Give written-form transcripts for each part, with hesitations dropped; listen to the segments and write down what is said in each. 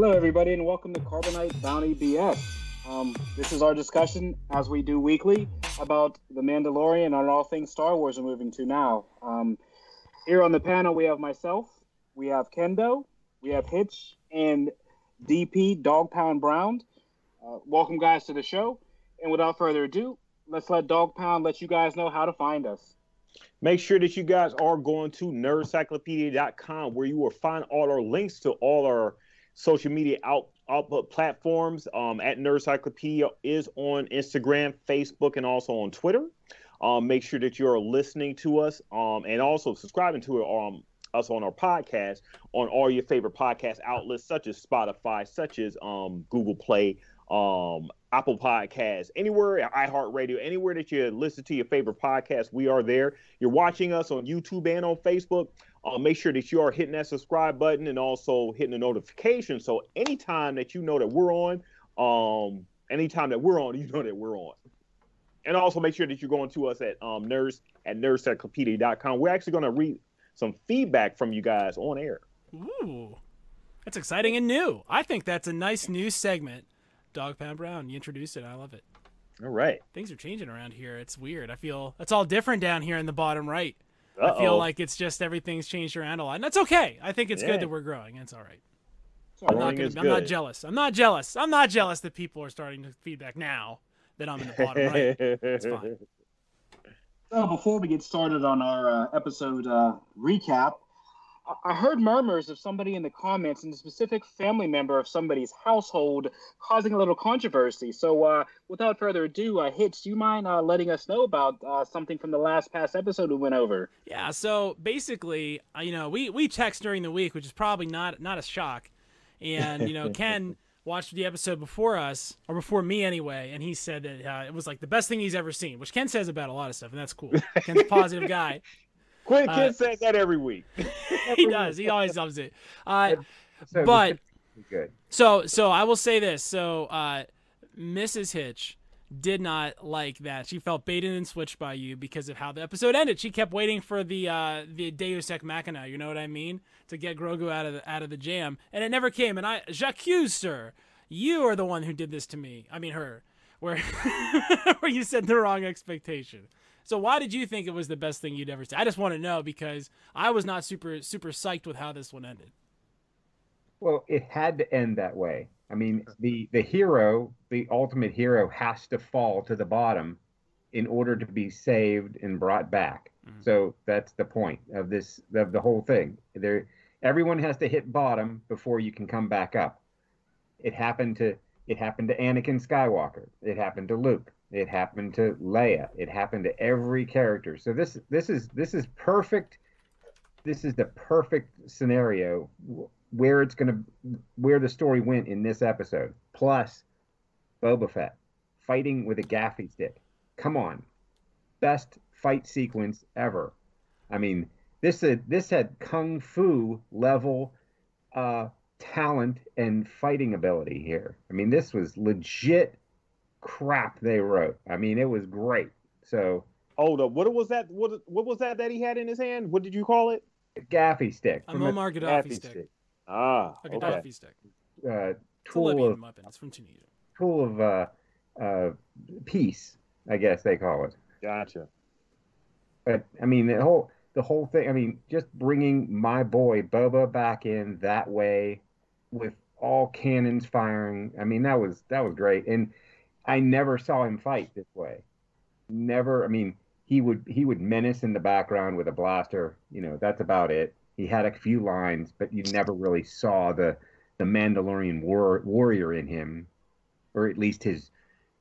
Hello, everybody, and welcome to Carbonite Bounty BS. This is our discussion, as we do weekly, about The Mandalorian and all things Star Wars we're moving to now. Here on the panel, we have myself, we have Kendo, we have Hitch, and DP, Dogpound Brown. Welcome, guys, to the show. And without further ado, let's let Dogpound let you guys know how to find us. Make sure that you guys are going to nerdcyclopedia.com, where you will find all our links to all our social media output platforms. At Nerdcyclopedia is on Instagram, Facebook, and also on Twitter. Make sure that you're listening to us and also subscribing to us on our podcast on all your favorite podcast outlets, such as Spotify, such as Google Play, Apple Podcasts, anywhere, iHeartRadio, anywhere that you listen to your favorite podcast, we are there. You're watching us on YouTube and on Facebook. Make sure that you are hitting that subscribe button and also hitting the notification. So anytime that you know that we're on, you know that we're on. And also make sure that you're going to us at nerdcyclopedia.com. We're actually going to read some feedback from you guys on air. Ooh, that's exciting and new. I think that's a nice new segment. Dogpound Brown, you introduced it. I love it. All right. Things are changing around here. It's weird. I feel it's all different down here in the bottom right. Uh-oh. I feel like it's just everything's changed around a lot. And that's okay. I think it's good that we're growing. It's all right. I'm not jealous. I'm not jealous that people are starting to feedback now that I'm in the bottom right. It's fine. So before we get started on our episode recap, I heard murmurs of somebody in the comments and a specific family member of somebody's household causing a little controversy. So without further ado, Hitch, do you mind letting us know about something from the past episode we went over? Yeah, so basically, we text during the week, which is probably not a shock. And, Ken watched the episode before us, or before me anyway, and he said that it was like the best thing he's ever seen, which Ken says about a lot of stuff, and that's cool. Ken's a positive guy. Quinn says that every week. He does. He always loves it. But good. So I will say this. So Mrs. Hitch did not like that. She felt baited and switched by you because of how the episode ended. She kept waiting for the Deus Ex Machina. You know what I mean? To get Grogu out of the jam, and it never came. And I, j'accuse, sir, you are the one who did this to me. I mean her, where you set the wrong expectation. So why did you think it was the best thing you'd ever seen? I just want to know because I was not super psyched with how this one ended. Well, it had to end that way. I mean, the hero, the ultimate hero, has to fall to the bottom in order to be saved and brought back. Mm-hmm. So that's the point of this, of the whole thing. Everyone has to hit bottom before you can come back up. It happened to Anakin Skywalker. It happened to Luke. It happened to Leia. It happened to every character. So this is perfect. This is the perfect scenario where where the story went in this episode. Plus, Boba Fett fighting with a gaffy stick. Come on, best fight sequence ever. I mean, this had kung fu level talent and fighting ability here. I mean, this was legit. Crap they wrote. I mean, it was great. So what was that? What was that he had in his hand? What did you call it? A gaffy stick. A Muammar Gaddafi stick. Ah, okay. A Gaddafi stick. It's from Tunisia. Tool of peace, I guess they call it. Gotcha. But I mean, the whole thing. I mean, just bringing my boy Boba back in that way with all cannons firing. I mean, that was great. And I never saw him fight this way. Never. I mean, he would menace in the background with a blaster. That's about it. He had a few lines, but you never really saw the Mandalorian warrior in him, or at least his,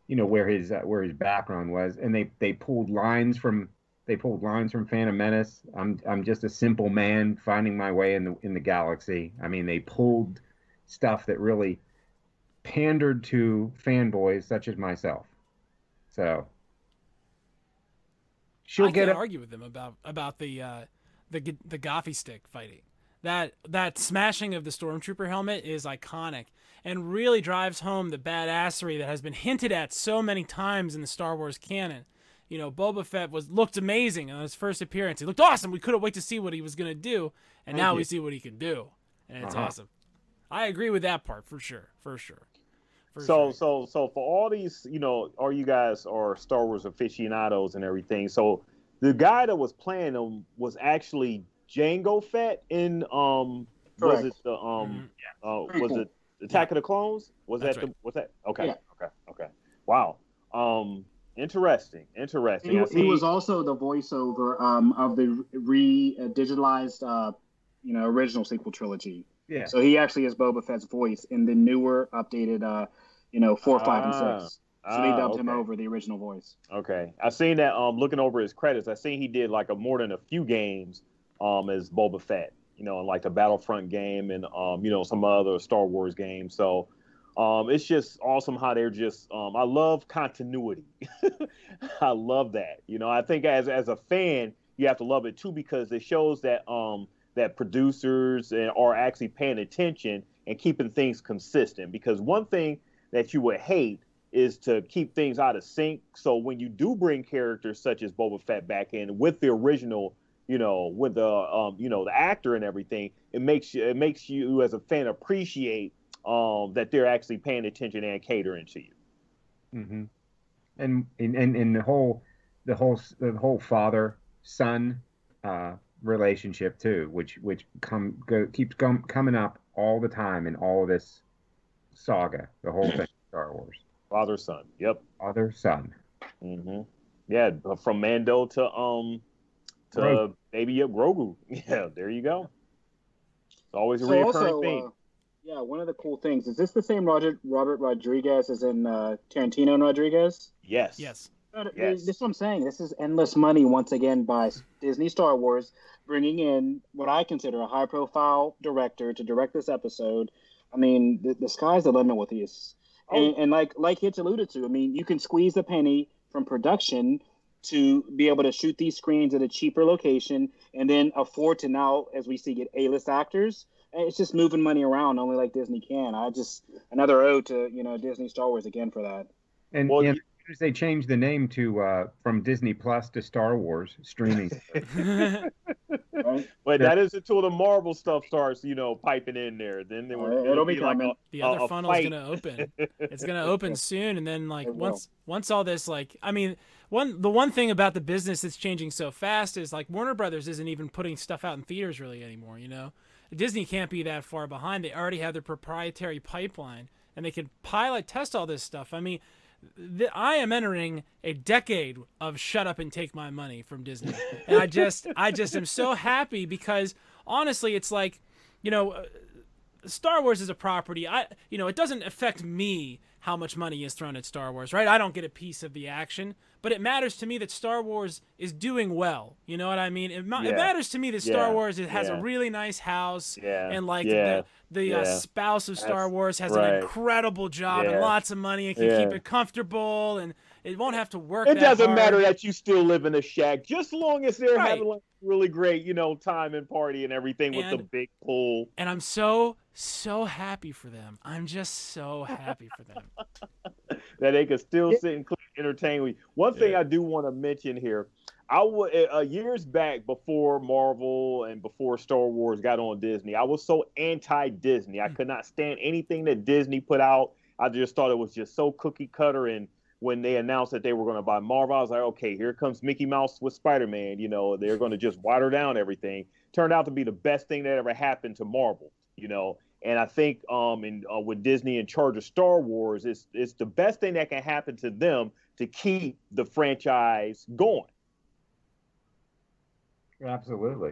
where his background was. And they pulled lines from Phantom Menace. I'm just a simple man finding my way in the galaxy. I mean, they pulled stuff that really pandered to fanboys such as myself, so she'll get argue with them about the gaffy stick fighting. That smashing of the stormtrooper helmet is iconic and really drives home the badassery that has been hinted at so many times in the Star Wars canon. Boba Fett looked amazing in his first appearance. He looked awesome. We couldn't wait to see what he was gonna do, and now we see what he can do, and it's awesome. I agree with that part for sure. So for all these, you know, all you guys are Star Wars aficionados and everything. So the guy that was playing him was actually Jango Fett in Correct. Was it the was it Attack of the Clones? Was That's that right. the was that okay? Yeah. Okay. Wow. Interesting. He was also the voiceover of the digitalized original sequel trilogy. Yeah. So he actually is Boba Fett's voice in the newer, updated, 4, 5, and 6. So they dubbed him over the original voice. Okay. I've seen that looking over his credits. I seen he did like more than a few games as Boba Fett, like the Battlefront game and, some other Star Wars games. So it's just awesome how they're just I love continuity. I love that. I think as a fan, you have to love it, too, because it shows that that producers are actually paying attention and keeping things consistent. Because one thing that you would hate is to keep things out of sync. So when you do bring characters such as Boba Fett back in with the original, with the the actor and everything, it makes you as a fan appreciate that they're actually paying attention and catering to you. Mm-hmm. And the whole father son relationship too, which keeps coming up all the time in all of this saga, the whole thing, Star Wars. Father son, yep. Father son. Mm-hmm. Yeah, from Mando to Grogu. Baby Grogu. Yeah, there you go. It's always a recurring thing. Yeah, one of the cool things is this the same Robert Rodriguez as in Tarantino and Rodriguez? Yes. Yes. That's what I'm saying. This is endless money once again by Disney Star Wars, bringing in what I consider a high-profile director to direct this episode. I mean, the sky's the limit with these. And like Hitch alluded to, I mean, you can squeeze the penny from production to be able to shoot these screens at a cheaper location and then afford to now, as we see, get A-list actors. It's just moving money around only like Disney can. I just another ode to Disney Star Wars again for that. And well, they changed the name to from Disney Plus to Star Wars streaming. Right? But that is until the Marvel stuff starts, piping in there. Then it'll be like the other funnel's going to open. It's going to open soon, and then once all this one thing about the business that's changing so fast is like Warner Brothers isn't even putting stuff out in theaters really anymore. Disney can't be that far behind. They already have their proprietary pipeline, and they can pilot test all this stuff. I mean. I am entering a decade of shut up and take my money from Disney. And I just am so happy because honestly, it's like, Star Wars is a property. It doesn't affect me how much money is thrown at Star Wars, right? I don't get a piece of the action, but it matters to me that Star Wars is doing well. You know what I mean? It matters to me that Star Wars has a really nice house and the spouse of Star Wars has an incredible job and lots of money and can keep it comfortable and it won't have to work. It doesn't matter that you still live in a shack, just long as they're having like really great, time and party and everything with the big pool. And I'm so happy for them. I'm just so happy for them that they can still sit and entertain with you. One thing I do want to mention here, I was years back before Marvel and before Star Wars got on Disney, I was so anti-Disney. I could not stand anything that Disney put out. I just thought it was just so cookie cutter. And when they announced that they were going to buy Marvel, I was like, okay, here comes Mickey Mouse with Spider-Man. They're going to just water down everything. Turned out to be the best thing that ever happened to Marvel, And I think with Disney in charge of Star Wars, it's the best thing that can happen to them to keep the franchise going. Absolutely.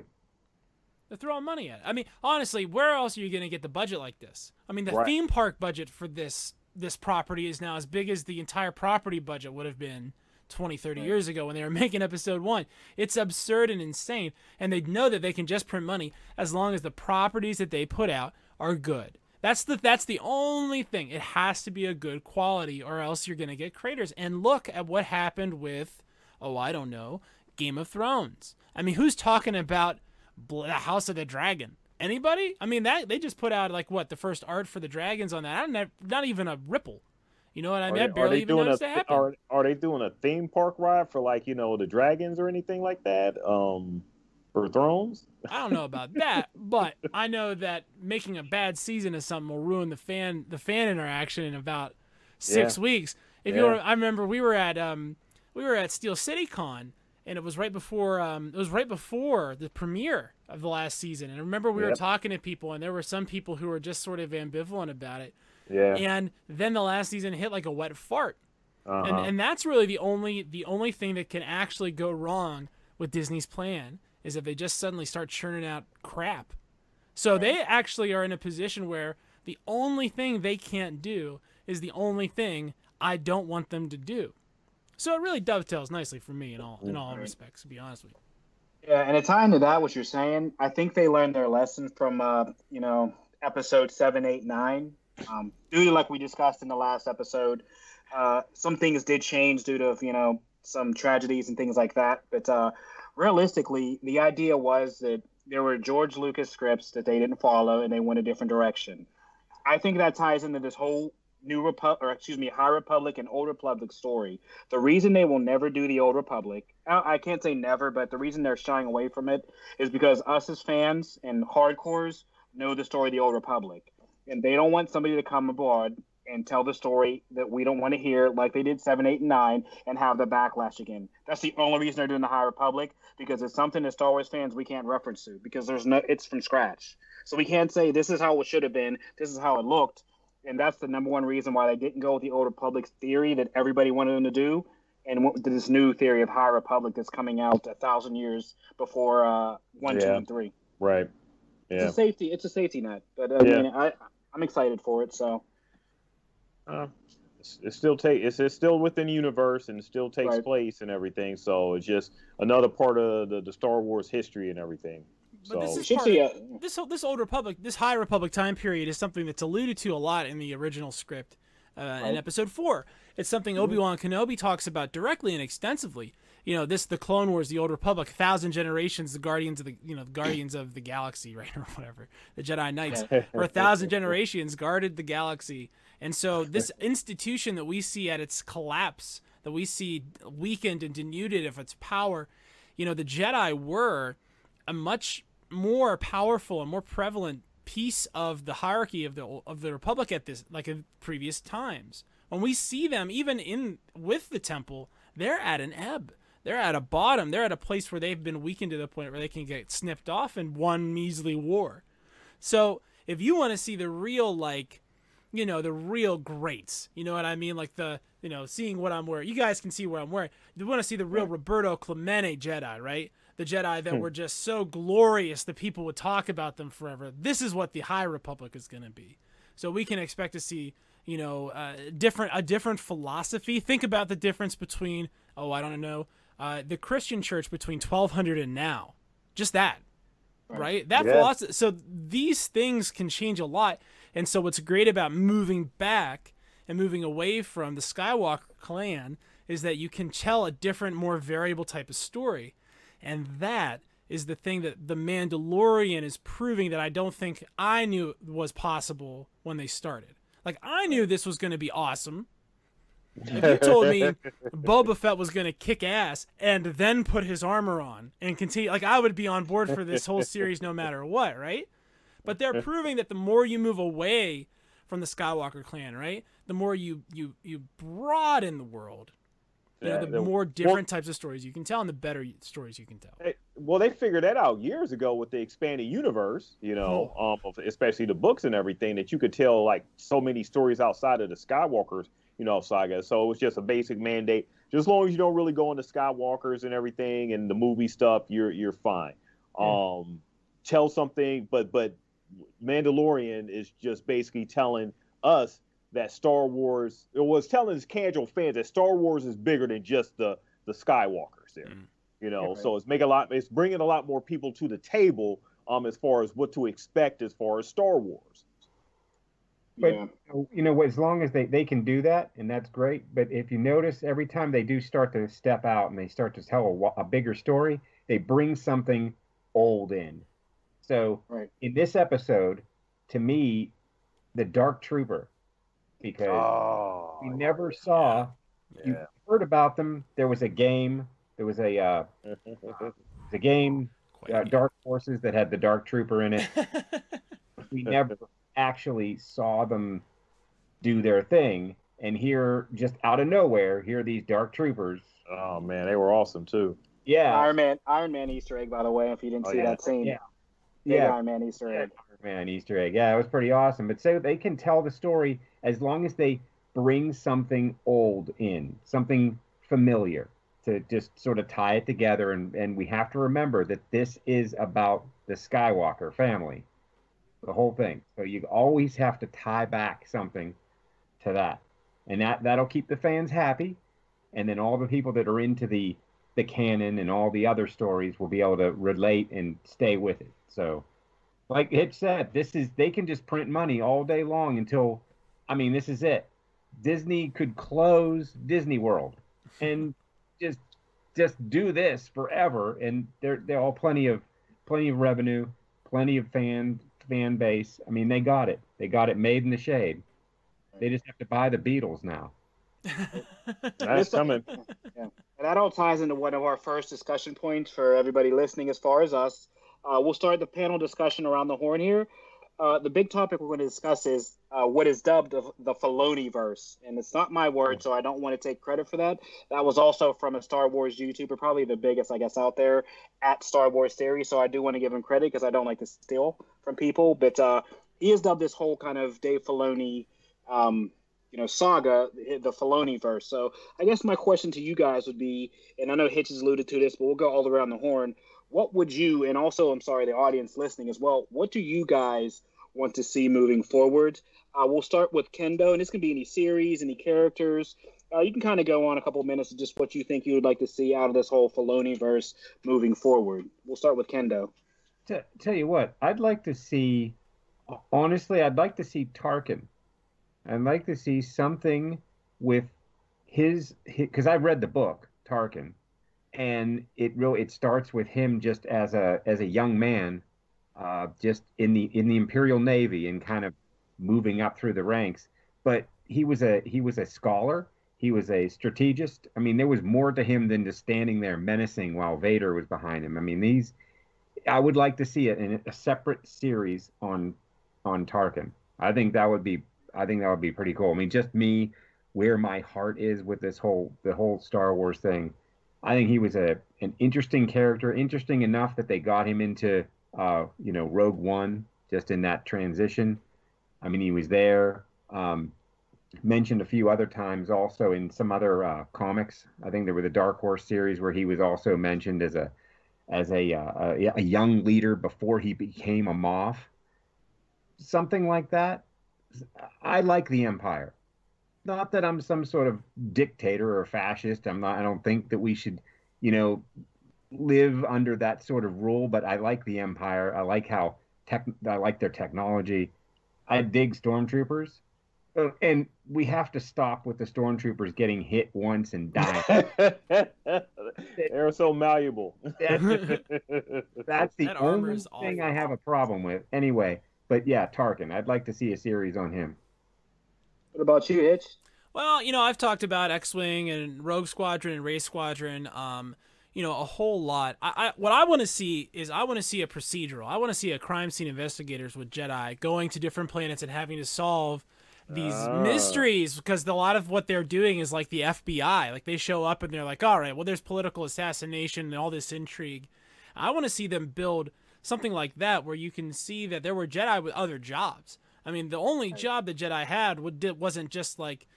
They're throwing money at it. I mean, honestly, where else are you going to get the budget like this? I mean, the theme park budget for this property is now as big as the entire property budget would have been 20, 30 years ago when they were making episode 1. It's absurd and insane. And they know that they can just print money as long as the properties that they put out are good. That's the only thing. It has to be a good quality or else you're going to get craters. And look at what happened with, Game of Thrones. I mean, who's talking about the House of the Dragon? Anybody? I mean, that they just put out the first art for the dragons on that. Not even a ripple. You know what I mean? I barely even noticed that happen. Are they doing a theme park ride for the dragons or anything like that? Or Thrones? I don't know about that, but I know that making a bad season of something will ruin the fan interaction in about 6 weeks. I remember we were at Steel City Con, and it was right before the premiere of the last season. And I remember we were talking to people, and there were some people who were just sort of ambivalent about it. Yeah. And then the last season hit like a wet fart. Uh-huh. And that's really the only thing that can actually go wrong with Disney's plan is if they just suddenly start churning out crap. So they actually are in a position where the only thing they can't do is the only thing I don't want them to do. So it really dovetails nicely for me in all respects, to be honest with you. Yeah, and to tie into that, what you're saying, I think they learned their lesson from, episode 7, 8, 9. Due to, like we discussed in the last episode, some things did change due to, some tragedies and things like that. But realistically, the idea was that there were George Lucas scripts that they didn't follow and they went a different direction. I think that ties into this whole High Republic and Old Republic story. The reason they will never do the Old Republic, I can't say never, but the reason they're shying away from it is because us as fans and hardcores know the story of the Old Republic. And they don't want somebody to come aboard and tell the story that we don't want to hear, like they did 7, 8, and 9, and have the backlash again. That's the only reason they're doing the High Republic, because it's something as Star Wars fans we can't reference to, because it's from scratch. So we can't say this is how it should have been, this is how it looked, and that's the number one reason why they didn't go with the Old Republic's theory that everybody wanted them to do, and went to this new theory of High Republic that's coming out 1,000 years before 1, 2, and 3. Right. Yeah. It's a safety net, but I'm excited for it, so... It's still within the universe and it still takes place and everything. So it's just another part of the Star Wars history and everything. But so this Old Republic, this High Republic time period is something that's alluded to a lot in the original script in Episode 4. It's something Obi-Wan Kenobi talks about directly and extensively. The Clone Wars, the Old Republic, 1,000 generations, the Guardians of the Galaxy, right, or whatever, the Jedi Knights, or 1,000 generations guarded the galaxy. And so this institution that we see at its collapse, that we see weakened and denuded of its power, the Jedi were a much more powerful and more prevalent piece of the hierarchy of the Republic at this, like in previous times. When we see them, even with the Temple, they're at an ebb. They're at a bottom. They're at a place where they've been weakened to the point where they can get snipped off in one measly war. So if you want to see the real, the real greats, you know what I mean? Like seeing what I'm wearing. You guys can see what I'm wearing. You want to see the real Roberto Clemente Jedi, right? The Jedi that were just so glorious that people would talk about them forever. This is what the High Republic is going to be. So we can expect to see, a different philosophy. Think about the difference between, the Christian church between 1200 and now. Just that. Right? That philosophy. So these things can change a lot. And so what's great about moving back and moving away from the Skywalker clan is that you can tell a different, more variable type of story. And that is the thing that The Mandalorian is proving that I don't think I knew was possible when they started. Like, I knew this was going to be awesome. If you told me Boba Fett was going to kick ass and then put his armor on and continue, like, I would be on board for this whole series no matter what, right? But they're proving that the more you move away from the Skywalker clan, right, the more you broaden the world. The more different types of stories you can tell and the better stories you can tell. They figured that out years ago with the expanded universe, especially the books and everything, that you could tell, like, so many stories outside of the Skywalkers, saga. So it was just a basic mandate. Just as long as you don't really go into Skywalkers and everything and the movie stuff, you're fine. Mm. Tell something, but Mandalorian is just basically telling us that Star Wars, it was telling his casual fans that Star Wars is bigger than just the Skywalkers there. Mm. So it's bringing a lot more people to the table as far as what to expect as far as Star Wars. But, as long as they can do that, and that's great, but if you notice, every time they do start to step out and they start to tell a bigger story, they bring something old in. So in this episode, to me, the Dark Trooper, because we never saw, you heard about them. There was a game. There was a Dark Forces that had the Dark Trooper in it. We never actually saw them do their thing. And here, just out of nowhere, here are these Dark Troopers. Oh, man, they were awesome, too. Yeah. Iron Man Easter egg, by the way, if you didn't see that scene. Yeah. Iron Man Easter egg. Yeah, it was pretty awesome. But so they can tell the story as long as they bring something old in, something familiar, to just sort of tie it together. And we have to remember that this is about the Skywalker family, the whole thing. So you always have to tie back something to that. And that'll keep the fans happy. And then all the people that are into the canon and all the other stories will be able to relate and stay with it. So like Hitch said, they can just print money all day long until, I mean, this is it. Disney could close Disney World and just do this forever, and they're all plenty of revenue, plenty of fan base. I mean, they got it made in the shade. They just have to buy the Beatles now. That's coming. Yeah. And that all ties into one of our first discussion points for everybody listening as far as us. We'll start the panel discussion around the horn here. The big topic we're going to discuss is what is dubbed the Filoniverse. And it's not my word, so I don't want to take credit for that. That was also from a Star Wars YouTuber, probably the biggest, I guess, out there at Star Wars Theory. So I do want to give him credit because I don't like to steal from people. But he has dubbed this whole kind of Dave Filoni saga, the Filoniverse. So I guess my question to you guys would be, and I know Hitch has alluded to this, but we'll go all around the horn. What would you, and also, I'm sorry, the audience listening as well, what do you guys want to see moving forward? We'll start with Kendo, and this can be any series, any characters. You can kind of go on a couple minutes of just what you think you would like to see out of this whole Filoniverse moving forward. We'll start with Kendo. Tell you what, I'd like to see, honestly, I'd like to see Tarkin. I'd like to see something with his because I read the book, Tarkin. And it starts with him just as a young man, just in the Imperial Navy and kind of moving up through the ranks. But he was a scholar. He was a strategist. I mean, there was more to him than just standing there menacing while Vader was behind him. I mean, I would like to see it in a separate series on Tarkin. I think that would be pretty cool. I mean, just me, where my heart is with this whole Star Wars thing. I think he was an interesting character, interesting enough that they got him into, Rogue One, just in that transition. I mean, he was there, mentioned a few other times also in some other comics. I think there were the Dark Horse series where he was also mentioned as a young leader before he became a Moff. Something like that. I like the Empire. Not that I'm some sort of dictator or fascist. I don't think that we should, live under that sort of rule. But I like the Empire. I like I like their technology. I dig stormtroopers, and we have to stop with the stormtroopers getting hit once and dying. They're so malleable. That's the only thing I have a problem with. Anyway, but yeah, Tarkin. I'd like to see a series on him. What about you, Hitch? Well, I've talked about X-Wing and Rogue Squadron and Ray Squadron, a whole lot. What I want to see is a procedural. I want to see a crime scene investigators with Jedi going to different planets and having to solve these mysteries, because a lot of what they're doing is like the FBI. Like they show up and they're like, all right, well, there's political assassination and all this intrigue. I want to see them build something like that where you can see that there were Jedi with other jobs. I mean, the only job the Jedi had wasn't just like,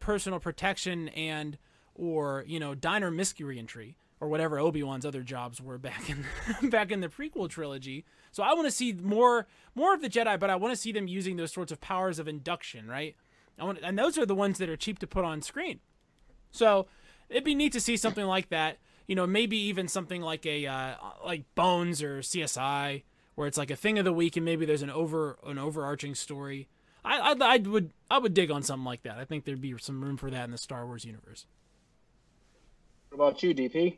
personal protection and or diner mystery entry or whatever Obi-Wan's other jobs were back in the prequel trilogy. So I want to see more of the Jedi, but I want to see them using those sorts of powers of induction, right? And those are the ones that are cheap to put on screen. So it'd be neat to see something like that. Maybe even something like a like Bones or CSI, where it's like a thing of the week, and maybe there's an overarching story. I would dig on something like that. I think there'd be some room for that in the Star Wars universe. What about you, DP?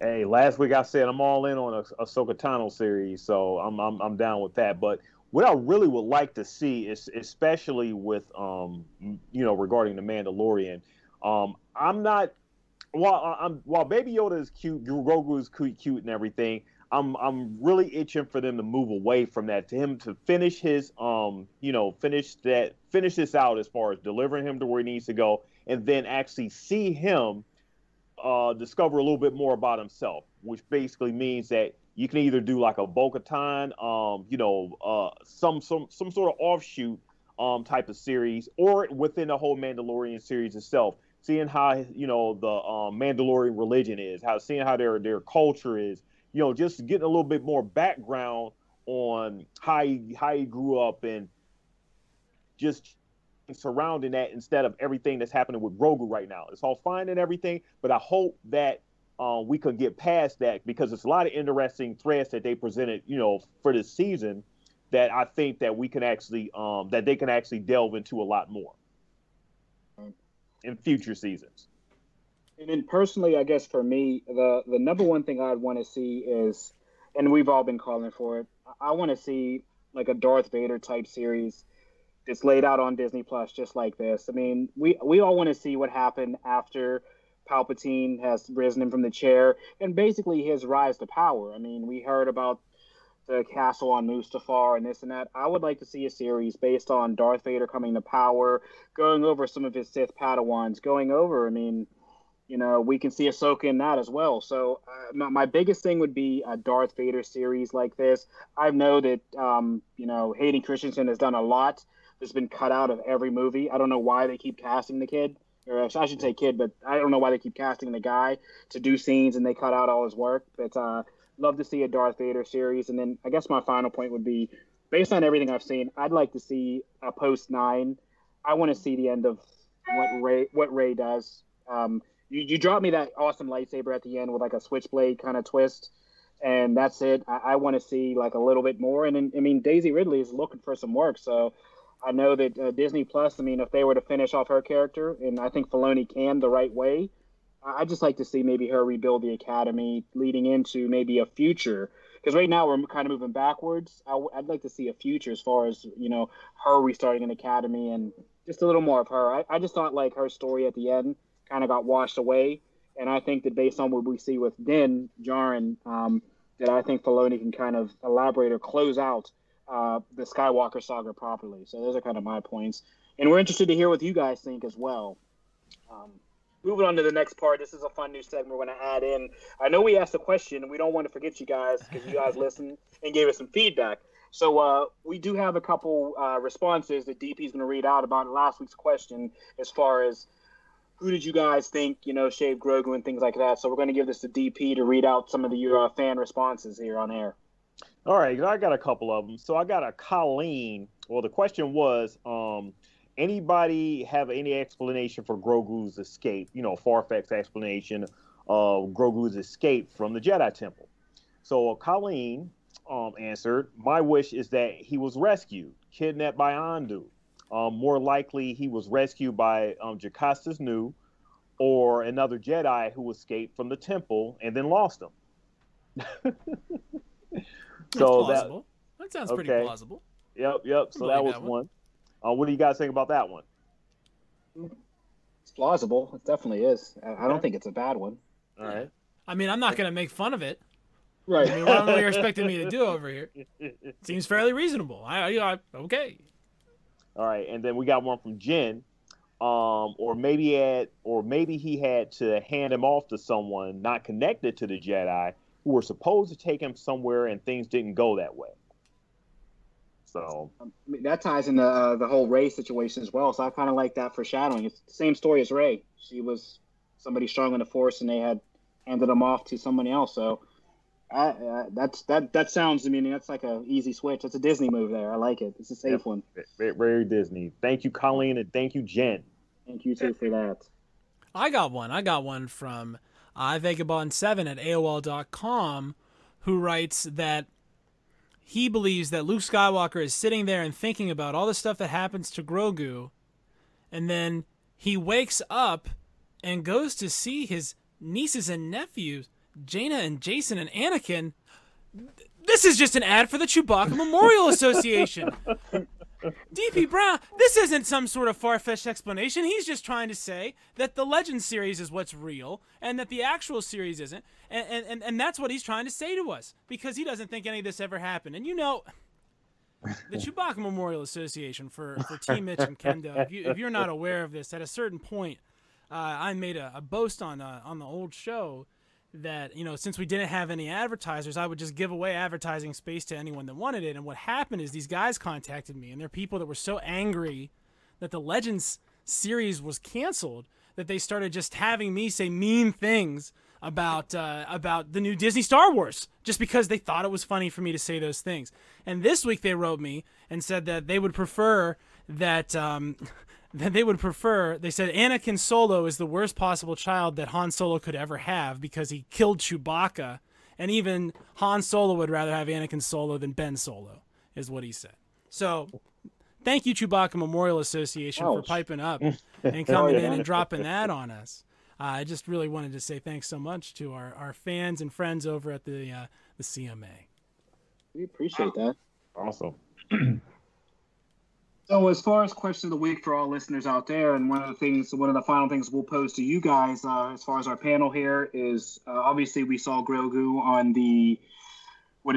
Hey, last week I said I'm all in on a Ahsoka Tano series, so I'm down with that. But what I really would like to see is, especially with regarding the Mandalorian, I'm not while Baby Yoda is cute, Grogu is cute and everything. I'm really itching for them to move away from that, to him to finish his finish this out as far as delivering him to where he needs to go, and then actually see him discover a little bit more about himself, which basically means that you can either do like a Bo-Katan, some sort of offshoot type of series, or within the whole Mandalorian series itself, seeing how the Mandalorian religion is, seeing how their culture is. Just getting a little bit more background on how he grew up, and just surrounding that instead of everything that's happening with Grogu right now. It's all fine and everything, but I hope that we could get past that, because it's a lot of interesting threads that they presented, for this season, that I think that we can actually that they can actually delve into a lot more in future seasons. And then personally, I guess for me, the number one thing I'd want to see is, and we've all been calling for it, I want to see like a Darth Vader type series that's laid out on Disney Plus just like this. I mean, we all want to see what happened after Palpatine has risen him from the chair and basically his rise to power. I mean, we heard about the castle on Mustafar and this and that. I would like to see a series based on Darth Vader coming to power, going over some of his Sith Padawans, we can see Ahsoka in that as well. So my biggest thing would be a Darth Vader series like this. I know that, Hayden Christensen has done a lot that's been cut out of every movie. I don't know why they keep casting the kid. Or I should say kid, but I don't know why they keep casting the guy to do scenes and they cut out all his work. But love to see a Darth Vader series. And then I guess my final point would be, based on everything I've seen, I'd like to see a post-9. I want to see the end of what Ray does. You dropped me that awesome lightsaber at the end with like a switchblade kind of twist, and that's it. I want to see like a little bit more. And I mean, Daisy Ridley is looking for some work, so I know that Disney Plus, I mean, if they were to finish off her character, and I think Filoni can the right way, I'd just like to see maybe her rebuild the Academy leading into maybe a future. Because right now we're kind of moving backwards. I'd like to see a future as far as, her restarting an Academy and just a little more of her. I just thought like her story at the end kind of got washed away, and I think that based on what we see with Jyn, that I think Filoni can kind of elaborate or close out the Skywalker saga properly. So those are kind of my points, and we're interested to hear what you guys think as well. Moving on to the next part, this is a fun new segment we're going to add in. I know we asked a question, and we don't want to forget you guys, because you guys listened and gave us some feedback. So we do have a couple responses that DP's going to read out about last week's question as far as who did you guys think, shaved Grogu and things like that? So we're going to give this to DP to read out some of the fan responses here on air. All right, I got a couple of them. So I got a Colleen. Well, the question was, anybody have any explanation for Grogu's escape, far-fetched explanation of Grogu's escape from the Jedi Temple? So Colleen answered, my wish is that he was rescued, kidnapped by Andu. More likely, he was rescued by Jocasta's Nu, or another Jedi who escaped from the temple and then lost him. That's plausible. That sounds okay. Pretty plausible. Yep. So that was one. What do you guys think about that one? It's plausible. It definitely is. I don't think it's a bad one. All right. I mean, I'm not going to make fun of it. Right. I mean, what are you expecting me to do over here? It seems fairly reasonable. Okay. All right, and then we got one from Jyn, or maybe he had to hand him off to someone not connected to the Jedi who were supposed to take him somewhere, and things didn't go that way. So I mean, that ties into the whole Ray situation as well. So I kind of like that foreshadowing. It's the same story as Ray. She was somebody strong in the Force, and they had handed him off to somebody else. So that sounds, I mean, that's like a easy switch. That's a Disney move there. I like it. It's a safe one. Very Disney. Thank you, Colleen, and thank you, Jyn. Thank you too for that. I got one from iVagabond7 at AOL.com, who writes that he believes that Luke Skywalker is sitting there and thinking about all the stuff that happens to Grogu, and then he wakes up and goes to see his nieces and nephews, Jaina and Jason and Anakin. This is just an ad for the Chewbacca Memorial Association. DP, Murphy Brown, this isn't some sort of far-fetched explanation. He's just trying to say that the Legends series is what's real and that the actual series isn't. And that's what he's trying to say to us, because he doesn't think any of this ever happened. And you know, the Chewbacca Memorial Association for Team Mitch and Kendo, if you're not aware of this, at a certain point, I made a boast on the old show that, you know, since we didn't have any advertisers, I would just give away advertising space to anyone that wanted it. And what happened is these guys contacted me, and they're people that were so angry that the Legends series was canceled that they started just having me say mean things about the new Disney Star Wars, just because they thought it was funny for me to say those things. And this week they wrote me and said that they would prefer that they said Anakin Solo is the worst possible child that Han Solo could ever have because he killed Chewbacca, and even Han Solo would rather have Anakin Solo than Ben Solo, is what he said. So thank you, Chewbacca Memorial Association, for piping up and coming in and dropping that on us. I just really wanted to say thanks so much to our fans and friends over at the CMA. We appreciate that. Awesome. So as far as question of the week for all listeners out there, and one of the final things we'll pose to you guys as far as our panel here is, obviously we saw Grogu on the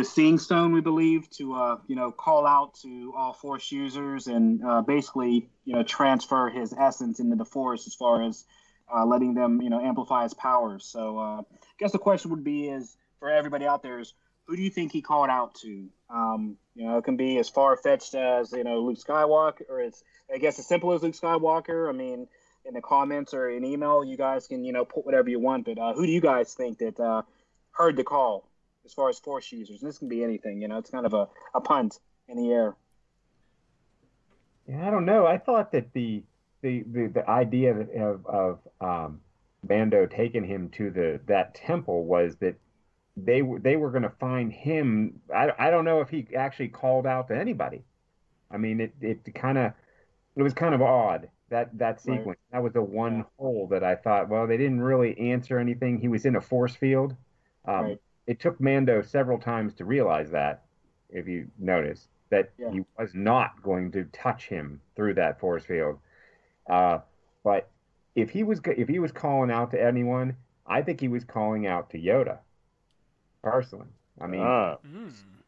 Seeing Stone, we believe, to call out to all Force users and basically transfer his essence into the Force as far as letting them amplify his powers. So I guess the question would be is for everybody out there is, who do you think he called out to? It can be as far-fetched as, Luke Skywalker, or it's, I guess, as simple as Luke Skywalker. I mean, in the comments or in email, you guys can, put whatever you want. But who do you guys think that heard the call as far as Force users? And this can be anything, it's kind of a punt in the air. Yeah, I don't know. I thought that the idea of Mando taking him to that temple was that they were going to find him. I don't know if he actually called out to anybody. I mean, it was kind of odd, that sequence. Right. That was the one hole that I thought, well, they didn't really answer anything. He was in a force field. Right. It took Mando several times to realize that, if you notice, that he was not going to touch him through that force field. But if he was calling out to anyone, I think he was calling out to Yoda. Personally, I mean,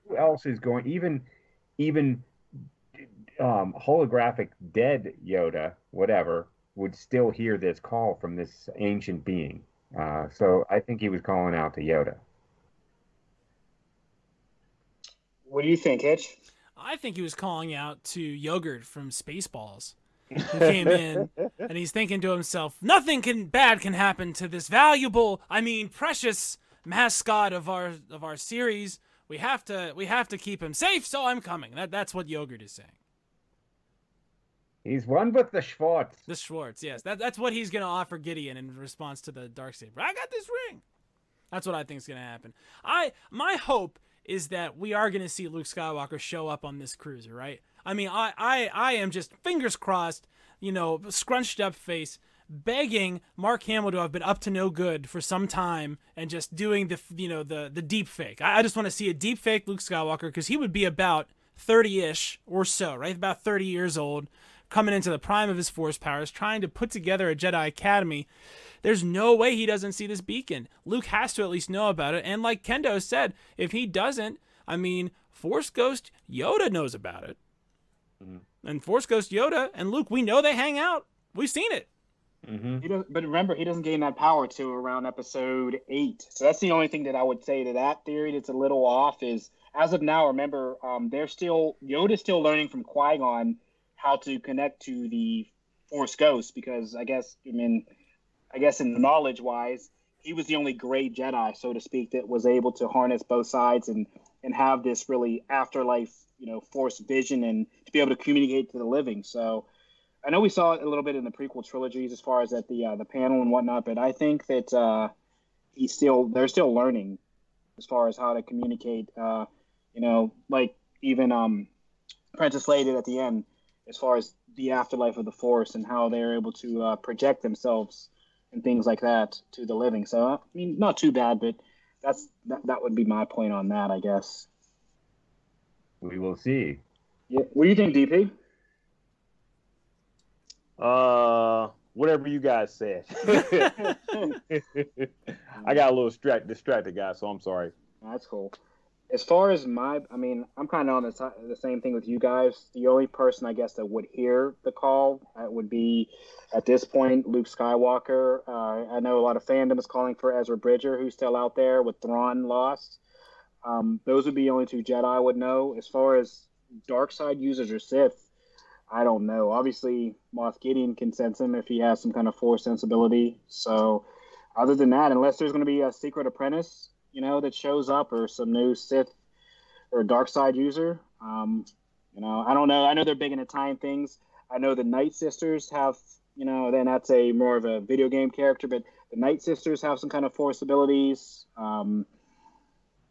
who else is going? Even holographic dead Yoda, whatever, would still hear this call from this ancient being. So I think he was calling out to Yoda. What do you think, Hitch? I think he was calling out to Yogurt from Spaceballs, who came in and he's thinking to himself, "Nothing bad can happen to this precious." Mascot of our series, we have to keep him safe, so I'm coming. That's what Yogurt is saying. He's one with the Schwartz. The Schwartz, yes. That's what he's gonna offer Gideon in response to the Darksaber. I got this ring. That's what I think is gonna happen. My hope is that we are gonna see Luke Skywalker show up on this cruiser, right? I mean, I am just fingers crossed, scrunched up face, begging Mark Hamill to have been up to no good for some time and just doing the deep fake. I just want to see a deep fake Luke Skywalker, because he would be about 30-ish or so, right? About 30 years old, coming into the prime of his force powers, trying to put together a Jedi Academy. There's no way he doesn't see this beacon. Luke has to at least know about it. And like Kendo said, if he doesn't, I mean, Force Ghost Yoda knows about it. Mm-hmm. And Force Ghost Yoda and Luke, we know they hang out. We've seen it. Mm-hmm. But remember, he doesn't gain that power to around episode 8. So that's the only thing that I would say to that theory that's a little off is, as of now, remember, Yoda's still learning from Qui-Gon how to connect to the Force Ghost, because I guess in knowledge-wise, he was the only gray Jedi, so to speak, that was able to harness both sides and have this really afterlife, Force vision, and to be able to communicate to the living. So I know we saw it a little bit in the prequel trilogies as far as at the panel and whatnot, but I think that they're still learning as far as how to communicate. Like even Princess Leia did at the end, as far as the afterlife of the Force and how they're able to project themselves and things like that to the living. So I mean, not too bad, but that would be my point on that, I guess. We will see. Yeah. What do you think, DP? Whatever you guys said. I got a little distracted, guys, so I'm sorry. That's cool. As far as I'm kind of on the same thing with you guys. The only person, I guess, that would hear the call would be, at this point, Luke Skywalker. I know a lot of fandom is calling for Ezra Bridger, who's still out there with Thrawn lost. Those would be the only two Jedi I would know. As far as Darkseid users or Sith, I don't know. Obviously, Moff Gideon can sense him if he has some kind of Force sensibility. So, other than that, unless there's going to be a secret apprentice, that shows up, or some new Sith or Darkseid user, I don't know. I know they're big into tying things. I know the Night Sisters have, then that's a more of a video game character, but the Night Sisters have some kind of Force abilities.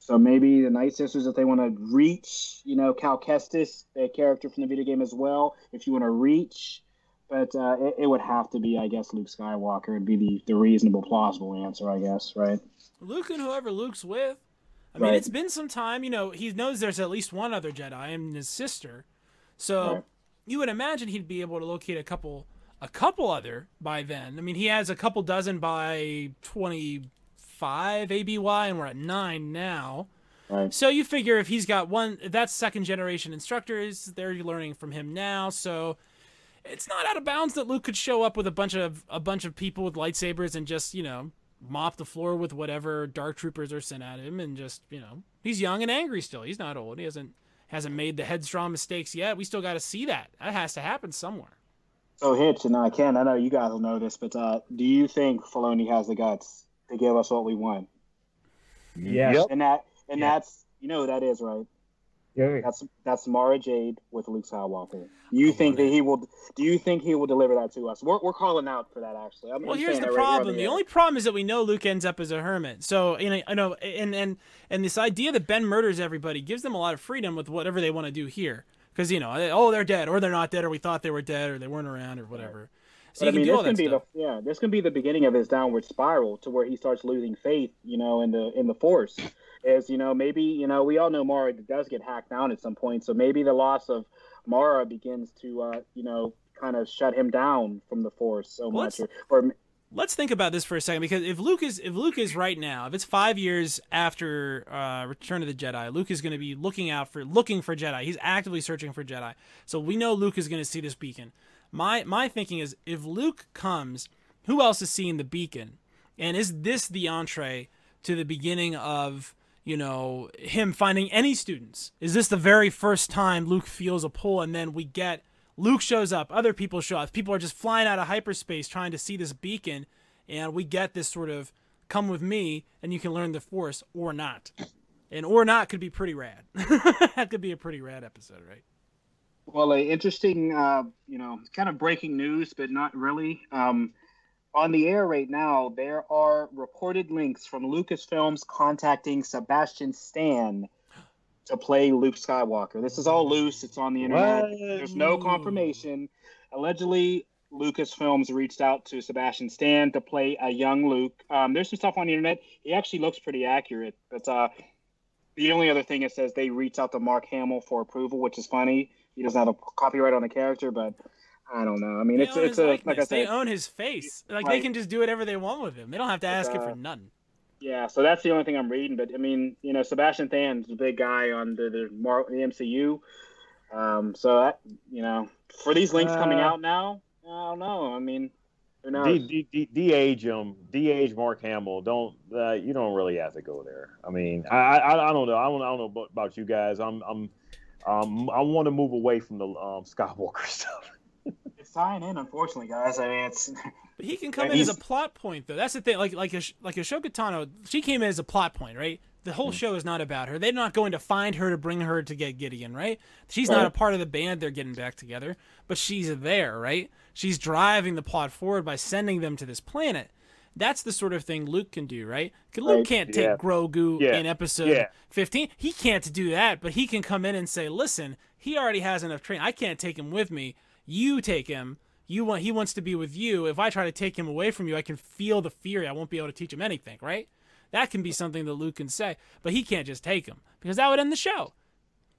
So maybe the Night Sisters, if they want to reach, Cal Kestis, the character from the video game as well, if you want to reach. But it would have to be, I guess, Luke Skywalker would be the reasonable, plausible answer, I guess, right? Luke and whoever Luke's with. I mean, it's been some time. He knows there's at least one other Jedi and his sister. So you would imagine he'd be able to locate a couple other by then. I mean, he has a couple dozen by 25 ABY, and we're at 9 now. Right. So you figure if he's got one, that's second-generation instructors. They're learning from him now, so... It's not out of bounds that Luke could show up with a bunch of people with lightsabers and just, mop the floor with whatever Dark Troopers are sent at him, and just, he's young and angry still. He's not old. He hasn't made the headstrong mistakes yet. We still got to see that. That has to happen somewhere. So Hitch, and I know you guys will know this, but do you think Filoni has the guts to give us what we want? Yes. Yep. And that's that is right. Yeah. That's Mara Jade with Luke Skywalker. Do you think he will deliver that to us? We're calling out for that, actually. Well, here's the problem. The only problem is that we know Luke ends up as a hermit. So, and this idea that Ben murders everybody gives them a lot of freedom with whatever they want to do here. Because, they're dead, or they're not dead, or we thought they were dead, or they weren't around, or whatever. Right. So but, this can be the beginning of his downward spiral to where he starts losing faith, in the Force. Is, maybe, we all know Mara does get hacked down at some point, so maybe the loss of Mara begins to, kind of shut him down from the Force so much. Let's think about this for a second, because if Luke is right now, if it's 5 years after Return of the Jedi, Luke is going to be looking for Jedi. He's actively searching for Jedi. So we know Luke is going to see this beacon. My thinking is, if Luke comes, who else is seeing the beacon? And is this the entree to the beginning of... him finding any students? Is this the very first time Luke feels a pull, and then we get Luke shows up, other people show up, people are just flying out of hyperspace trying to see this beacon, and we get this sort of come with me and you can learn the Force or not? And or not could be pretty rad. That could be a pretty rad episode, right? Well, an interesting, kind of breaking news, but not really. On the air right now, there are reported links from Lucasfilms contacting Sebastian Stan to play Luke Skywalker. This is all loose. It's on the internet. What? There's no confirmation. Allegedly, Lucasfilms reached out to Sebastian Stan to play a young Luke. There's some stuff on the internet. He actually looks pretty accurate. But the only other thing it says, they reached out to Mark Hamill for approval, which is funny. He doesn't have a copyright on the character, but... I don't know. I mean, they own his face. Like, right. They can just do whatever they want with him. They don't have to ask him for nothing. Yeah, so that's the only thing I'm reading. But I mean, Sebastian Stan's the big guy on the MCU. So that, for these links coming out now, I don't know. I mean, who knows? De-age him. De-age Mark Hamill. Don't you don't really have to go there. I mean, I don't know. I don't know about you guys. I want to move away from the Skywalker stuff. It's tying in, unfortunately, guys. I mean, it's. But he can come in as a plot point, though. That's the thing. Like Ahsoka Tano, she came in as a plot point, right? The whole show is not about her. They're not going to find her to bring her to get Gideon, right? She's not a part of the band they're getting back together, but she's there, right? She's driving the plot forward by sending them to this planet. That's the sort of thing Luke can do, right? Because Luke can't take Grogu in episode 15. He can't do that, but he can come in and say, "Listen, he already has enough training. I can't take him with me. You take him. He wants to be with you. If I try to take him away from you, I can feel the fear. I won't be able to teach him anything," right? That can be something that Luke can say, but he can't just take him, because that would end the show.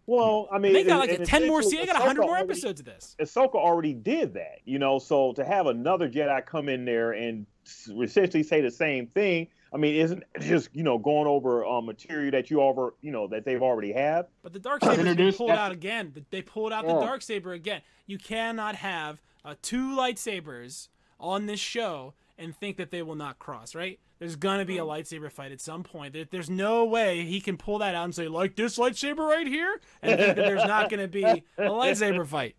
Well, I mean, they got like 10 more seasons. They got 100 more episodes of this. Ahsoka already did that, you know. So to have another Jedi come in there and essentially say the same thing, I mean, isn't just, you know, going over material that you over, you know, that they've already have. But the Darksaber pulled out again. They pulled out the Darksaber again. You cannot have two lightsabers on this show and think that they will not cross, right? There's going to be a lightsaber fight at some point. There's no way he can pull that out and say, like, this lightsaber right here? And think that there's not going to be a lightsaber fight.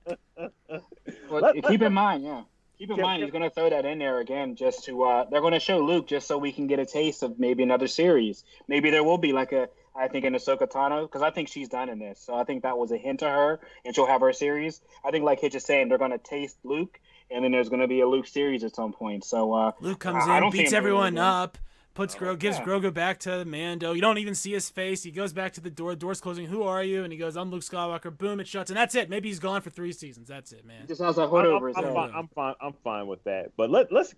Well, keep in mind, yeah. Keep in mind, he's going to throw that in there again just to they're going to show Luke just so we can get a taste of maybe another series. Maybe there will be like an Ahsoka Tano, because I think she's done in this. So I think that was a hint to her, and she'll have her series. I think like Hitch is saying, they're going to taste Luke, and then there's going to be a Luke series at some point. So Luke comes in, beats everyone up, gives Grogu back to Mando. You don't even see his face. He goes back to the door. The door's closing. Who are you? And he goes, I'm Luke Skywalker. Boom, it shuts, and that's it. Maybe he's gone for 3 seasons. That's it, man. It just sounds like holdovers. I'm fine with that. But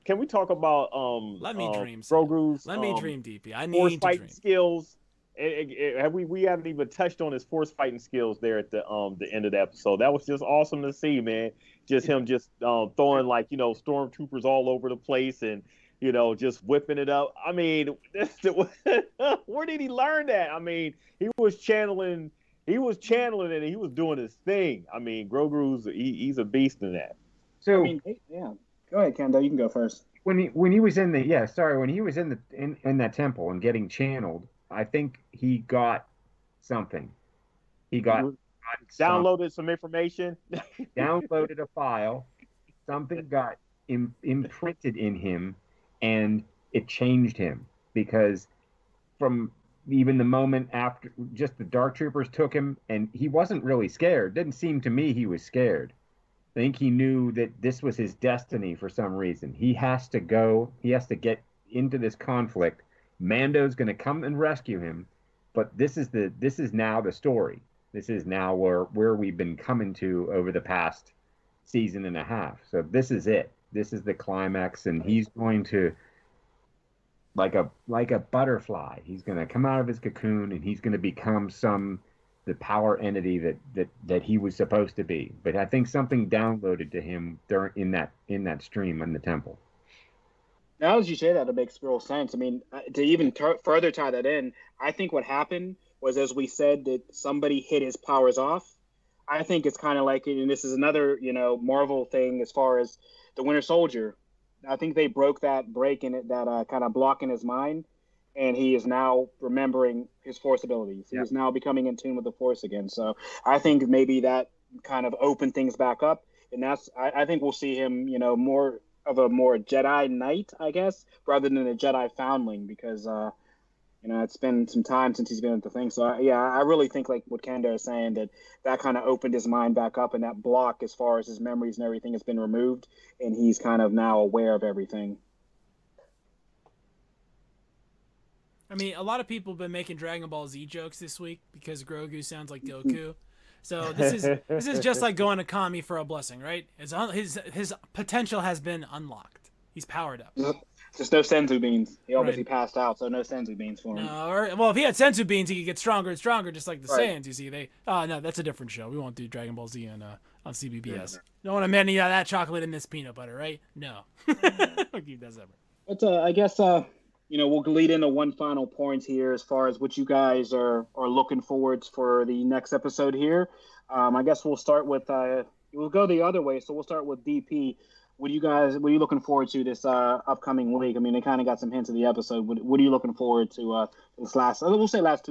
can we talk about Grogu's? Let me dream, DP. I need force fighting skills. We haven't even touched on his force fighting skills there at the end of the episode. That was just awesome to see, man. Just him throwing like, you know, stormtroopers all over the place and, you know, just whipping it up. I mean, where did he learn that? I mean, he was channeling it, and he was doing his thing. I mean, Grogu's he's a beast in that. So, I mean, yeah, go ahead, Kendo. You can go first. When he was in that temple and getting channeled, I think he got something. He downloaded some information. Downloaded a file. Something got imprinted in him, and it changed him, because from even the moment after, just the Dark Troopers took him, and he wasn't really scared. Didn't seem to me he was scared. I think he knew that this was his destiny for some reason. He has to go. He has to get into this conflict. Mando's going to come and rescue him, but this is now the story. This is now where we've been coming to over the past season and a half. So this is it. This is the climax, and he's going to, like a butterfly, he's going to come out of his cocoon, and he's going to become the power entity that he was supposed to be. But I think something downloaded to him in that stream in the temple. Now, as you say that, it makes real sense. I mean, to even further tie that in, I think what happened was, as we said, that somebody hit his powers off. I think it's kind of like, and this is another, you know, Marvel thing as far as the Winter Soldier. I think they broke that break in it, that kind of block in his mind, and he is now remembering his Force abilities. He is now becoming in tune with the Force again. So I think maybe that kind of opened things back up, and that's I think we'll see him, you know, more of a more Jedi Knight, I guess, rather than a Jedi Foundling, because, you know, it's been some time since he's been at the thing. So, I really think, like what Kendo is saying, that kind of opened his mind back up, and that block as far as his memories and everything has been removed, and he's kind of now aware of everything. I mean, a lot of people have been making Dragon Ball Z jokes this week because Grogu sounds like Goku. So this is just like going to Kami for a blessing, right? His potential has been unlocked. He's powered up. Just no senzu beans. He obviously passed out, so no senzu beans for him. Well, if he had senzu beans, he could get stronger and stronger, just like the Saiyans. You see, no, that's a different show. We won't do Dragon Ball Z on CBBS. Yeah. Don't want to mend any of that chocolate in this peanut butter, right? No. I'll keep that separate. But I guess you know, we'll lead into one final point here as far as what you guys are looking forward to for the next episode here. I guess we'll start with we'll go the other way. So we'll start with DP. What are you looking forward to this upcoming week? I mean, they kind of got some hints of the episode. What are you looking forward to this last 2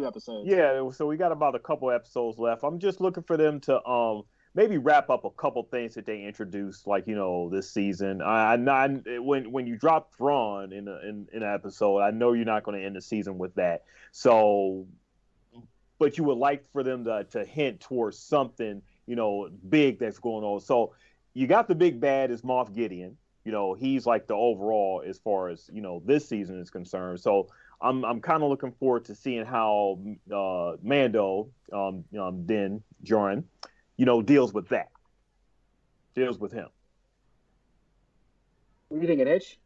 episodes? Yeah, so we got about a couple episodes left. I'm just looking for them to maybe wrap up a couple things that they introduced, like, you know, this season. When you drop Thrawn in an episode, I know you're not going to end the season with that. So, but you would like for them to hint towards something, you know, big that's going on. So you got the big bad is Moff Gideon. You know, he's like the overall as far as, you know, this season is concerned. So I'm kind of looking forward to seeing how Mando, then Jyn, you know, deals with him. What do you think of Hitch?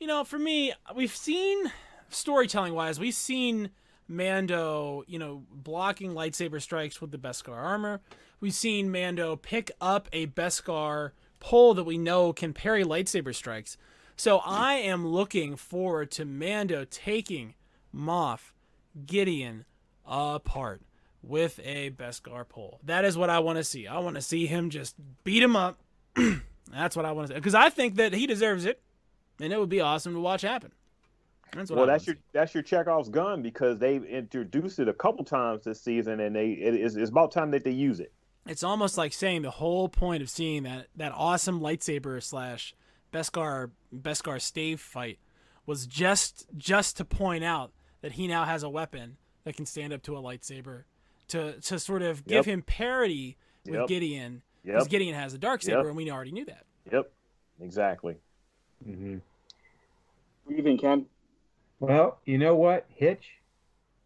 You know, for me, we've seen, storytelling wise, Mando, you know, blocking lightsaber strikes with the Beskar armor. We've seen Mando pick up a Beskar pole that we know can parry lightsaber strikes. So I am looking forward to Mando taking Moff Gideon apart with a Beskar pole. That is what I want to see. I want to see him just beat him up. That's what I want to see, because I think that he deserves it, and it would be awesome to watch happen. That's what that's your Chekhov's gun, because they've introduced it a couple times this season, and it's about time that they use it. It's almost like saying the whole point of seeing that awesome lightsaber slash Beskar stave fight was just to point out that he now has a weapon that can stand up to a lightsaber, to sort of give him parity with Gideon, because Gideon has a Darksaber, and we already knew that. Yep, exactly. Mm-hmm. What do you think, Ken? Well, you know what, Hitch?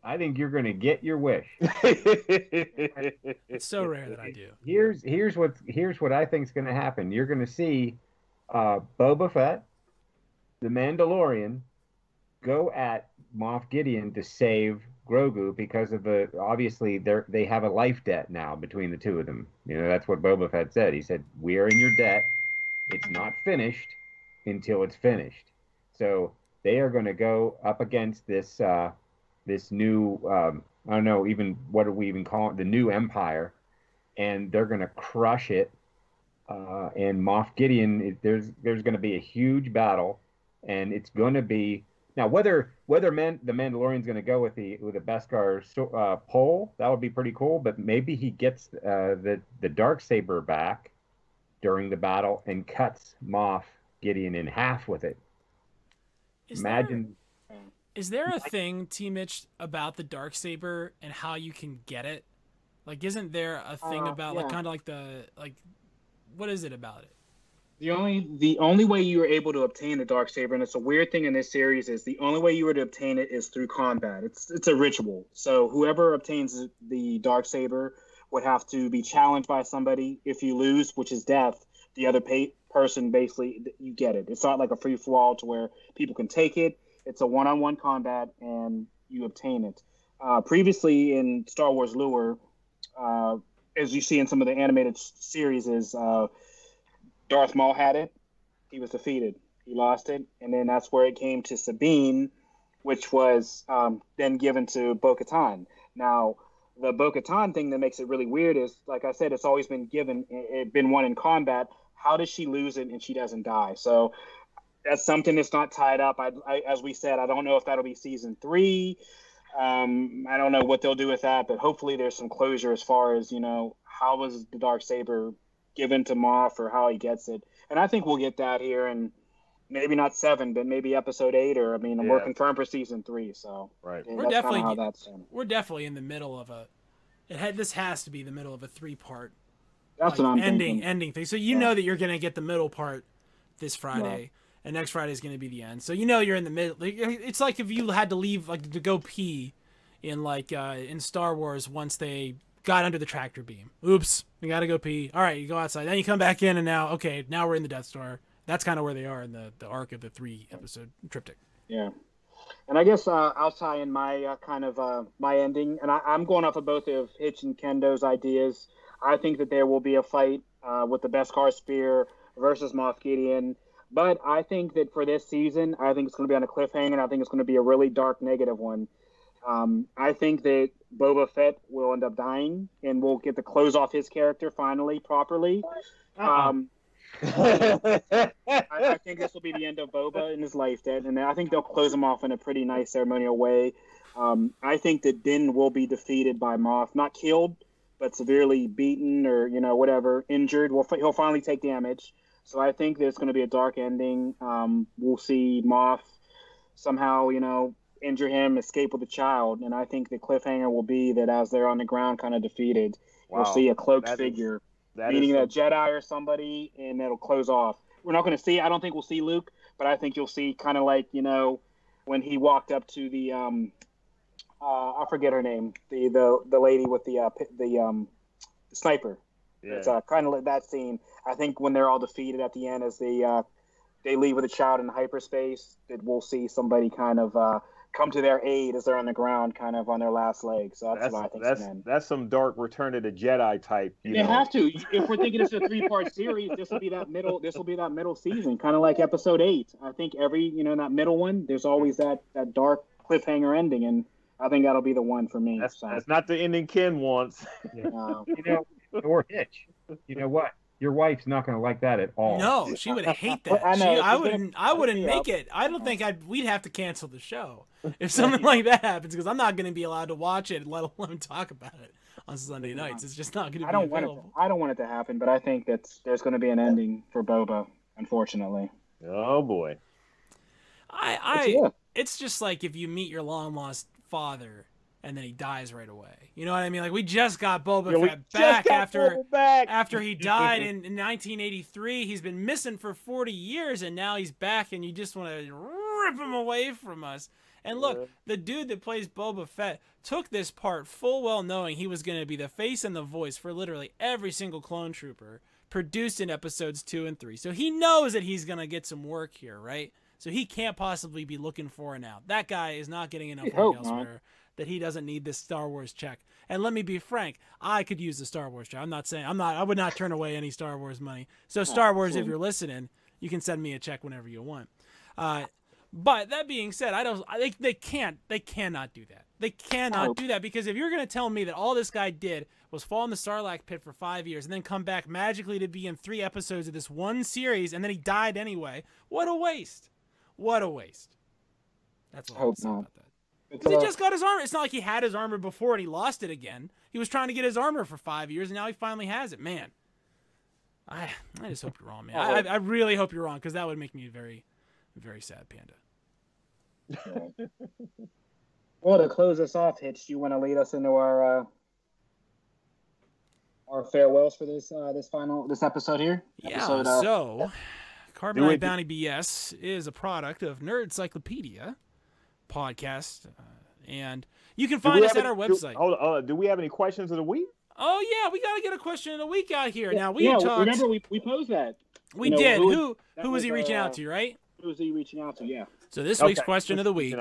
I think you're going to get your wish. It's so rare that I do. Here's what I think is going to happen. You're going to see Boba Fett, the Mandalorian, go at Moff Gideon to save Grogu, because of the obviously they have a life debt now between the two of them. You know, that's what Boba Fett said. He said, "We are in your debt. It's not finished until it's finished." So they are going to go up against this this new I don't know even what do we even call it, the new empire, and they're going to crush it. And Moff Gideon, there's going to be a huge battle, and it's going to be now whether the Mandalorian's going to go with the Beskar pole, that would be pretty cool. But maybe he gets the Darksaber back during the battle and cuts Moff Gideon in half with it. Is there a thing, T. Mitch, about the Darksaber and how you can get it? Like, isn't there a thing about like kind of like the like. What is it about it? The only way you were able to obtain the Darksaber, and it's a weird thing in this series, is the only way you were to obtain it is through combat. It's a ritual. So whoever obtains the Darksaber would have to be challenged by somebody. If you lose, which is death, the other person basically, you get it. It's not like a free-for-all to where people can take it. It's a one-on-one combat, and you obtain it. Previously in Star Wars lore, as you see in some of the animated series, is Darth Maul had it. He was defeated. He lost it. And then that's where it came to Sabine, which was then given to Bo-Katan. Now, the Bo-Katan thing that makes it really weird is, like I said, it's always been given. It's been won in combat. How does she lose it and she doesn't die? So that's something that's not tied up. I as we said, I don't know if that'll be season 3. I don't know what they'll do with that, but hopefully there's some closure as far as, you know, how was the Darksaber given to Moff or how he gets it. And I think we'll get that here in maybe not 7, but maybe episode 8, or, I mean, I'm working firm for season 3. So right. Yeah, we're definitely in the middle of this has to be the middle of a 3-part that's like, what I'm ending thing. So you know that you're going to get the middle part this Friday. Yeah. And next Friday is going to be the end. So you know you're in the middle. It's like if you had to leave, like to go pee in like in Star Wars once they got under the tractor beam. Oops, you got to go pee. All right, you go outside. Then you come back in, and now we're in the Death Star. That's kind of where they are in the arc of the 3-episode triptych. Yeah. And I guess I'll tie in my my ending. And I'm going off of both of Hitch and Kendo's ideas. I think that there will be a fight with the Beskar Spear versus Moff Gideon. But I think that for this season, I think it's going to be on a cliffhanger, and I think it's going to be a really dark, negative one. I think that Boba Fett will end up dying, and we'll get to close off his character finally, properly. I think this will be the end of Boba in his life, and I think they'll close him off in a pretty nice ceremonial way. I think that Din will be defeated by Moff, not killed, but severely beaten or, you know, whatever, injured. He'll finally take damage. So I think there's going to be a dark ending. We'll see Moff somehow, you know, injure him, escape with a child. And I think the cliffhanger will be that as they're on the ground kind of defeated, we'll see a cloaked figure, meaning a Jedi or somebody, and that'll close off. We're not going to see, I don't think we'll see Luke, but I think you'll see kind of like, you know, when he walked up to the, I forget her name, the lady with the sniper. Yeah. It's kind of like that scene. I think when they're all defeated at the end, as they leave with a child in hyperspace, that we'll see somebody kind of come to their aid as they're on the ground, kind of on their last leg. So that's what I think. That's some dark Return of the Jedi type. It has to. If we're thinking it's a 3-part series, this will be that middle. This will be that middle season, kind of like Episode 8. I think every that middle one, there's always that dark cliffhanger ending, and I think that'll be the one for me. That's not the ending Ken wants. Yeah. Or Hitch. You know what? Your wife's not going to like that at all. No, she would hate that. I wouldn't make it. I don't think we'd have to cancel the show if something like that happens, because I'm not going to be allowed to watch it, let alone talk about it on Sunday nights. It's just not going to be available. I don't want it to happen, but I think that there's going to be an ending for Boba, unfortunately. Oh, boy. It's just like if you meet your long-lost father and then he dies right away. You know what I mean? Like, we just got Boba Fett back after he died in 1983. He's been missing for 40 years, and now he's back, and you just want to rip him away from us. And look, the dude that plays Boba Fett took this part full well knowing he was going to be the face and the voice for literally every single clone trooper produced in episodes 2 and 3. So he knows that he's going to get some work here, right? So he can't possibly be looking for an out. That guy is not getting enough work elsewhere. That he doesn't need this Star Wars check. And let me be frank, I could use the Star Wars check. I would not turn away any Star Wars money. So Star Wars, if you're listening, you can send me a check whenever you want. But that being said, they cannot do that. They cannot do that, because if you're going to tell me that all this guy did was fall in the Sarlacc pit for 5 years and then come back magically to be in 3 episodes of this one series, and then he died anyway, what a waste. What a waste. That's what I was saying about that. Because he just got his armor. It's not like he had his armor before and he lost it again. He was trying to get his armor for 5 years, and now he finally has it. Man, I just hope you're wrong, man. I really hope you're wrong, because that would make me very, very sad, Panda. Well, to close us off, Hitch, do you want to lead us into our farewells for this episode here? Yeah. So, Carbonite Bounty BS is a product of Nerdcyclopedia podcast, and you can find us at our website. Do we have any questions of the week? Oh yeah, we gotta get a question of the week out here. Now we talked. Remember we posed that. We did. Who was he reaching out to? Right? Who was he reaching out to? Yeah. So this week's question of the week.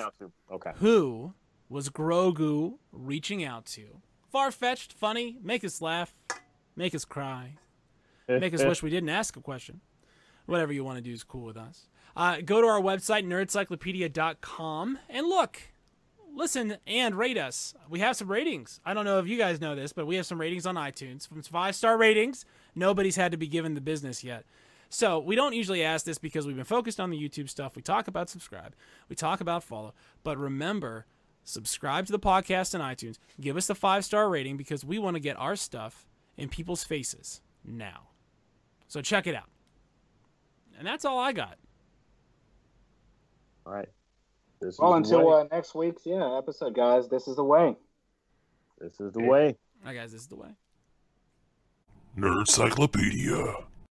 Okay. Who was Grogu reaching out to? Far-fetched, funny, make us laugh, make us cry, make us wish we didn't ask a question. Whatever you want to do is cool with us. Go to our website, nerdcyclopedia.com, and look, listen, and rate us. We have some ratings. I don't know if you guys know this, but we have some ratings on iTunes. From 5-star ratings, nobody's had to be given the business yet. So we don't usually ask this because we've been focused on the YouTube stuff. We talk about subscribe. We talk about follow. But remember, subscribe to the podcast on iTunes. Give us the 5-star rating, because we want to get our stuff in people's faces now. So check it out. And that's all I got. All right. Until next week's episode, guys. This is the way. This is the way. All right, guys. This is the way. Nerdcyclopedia.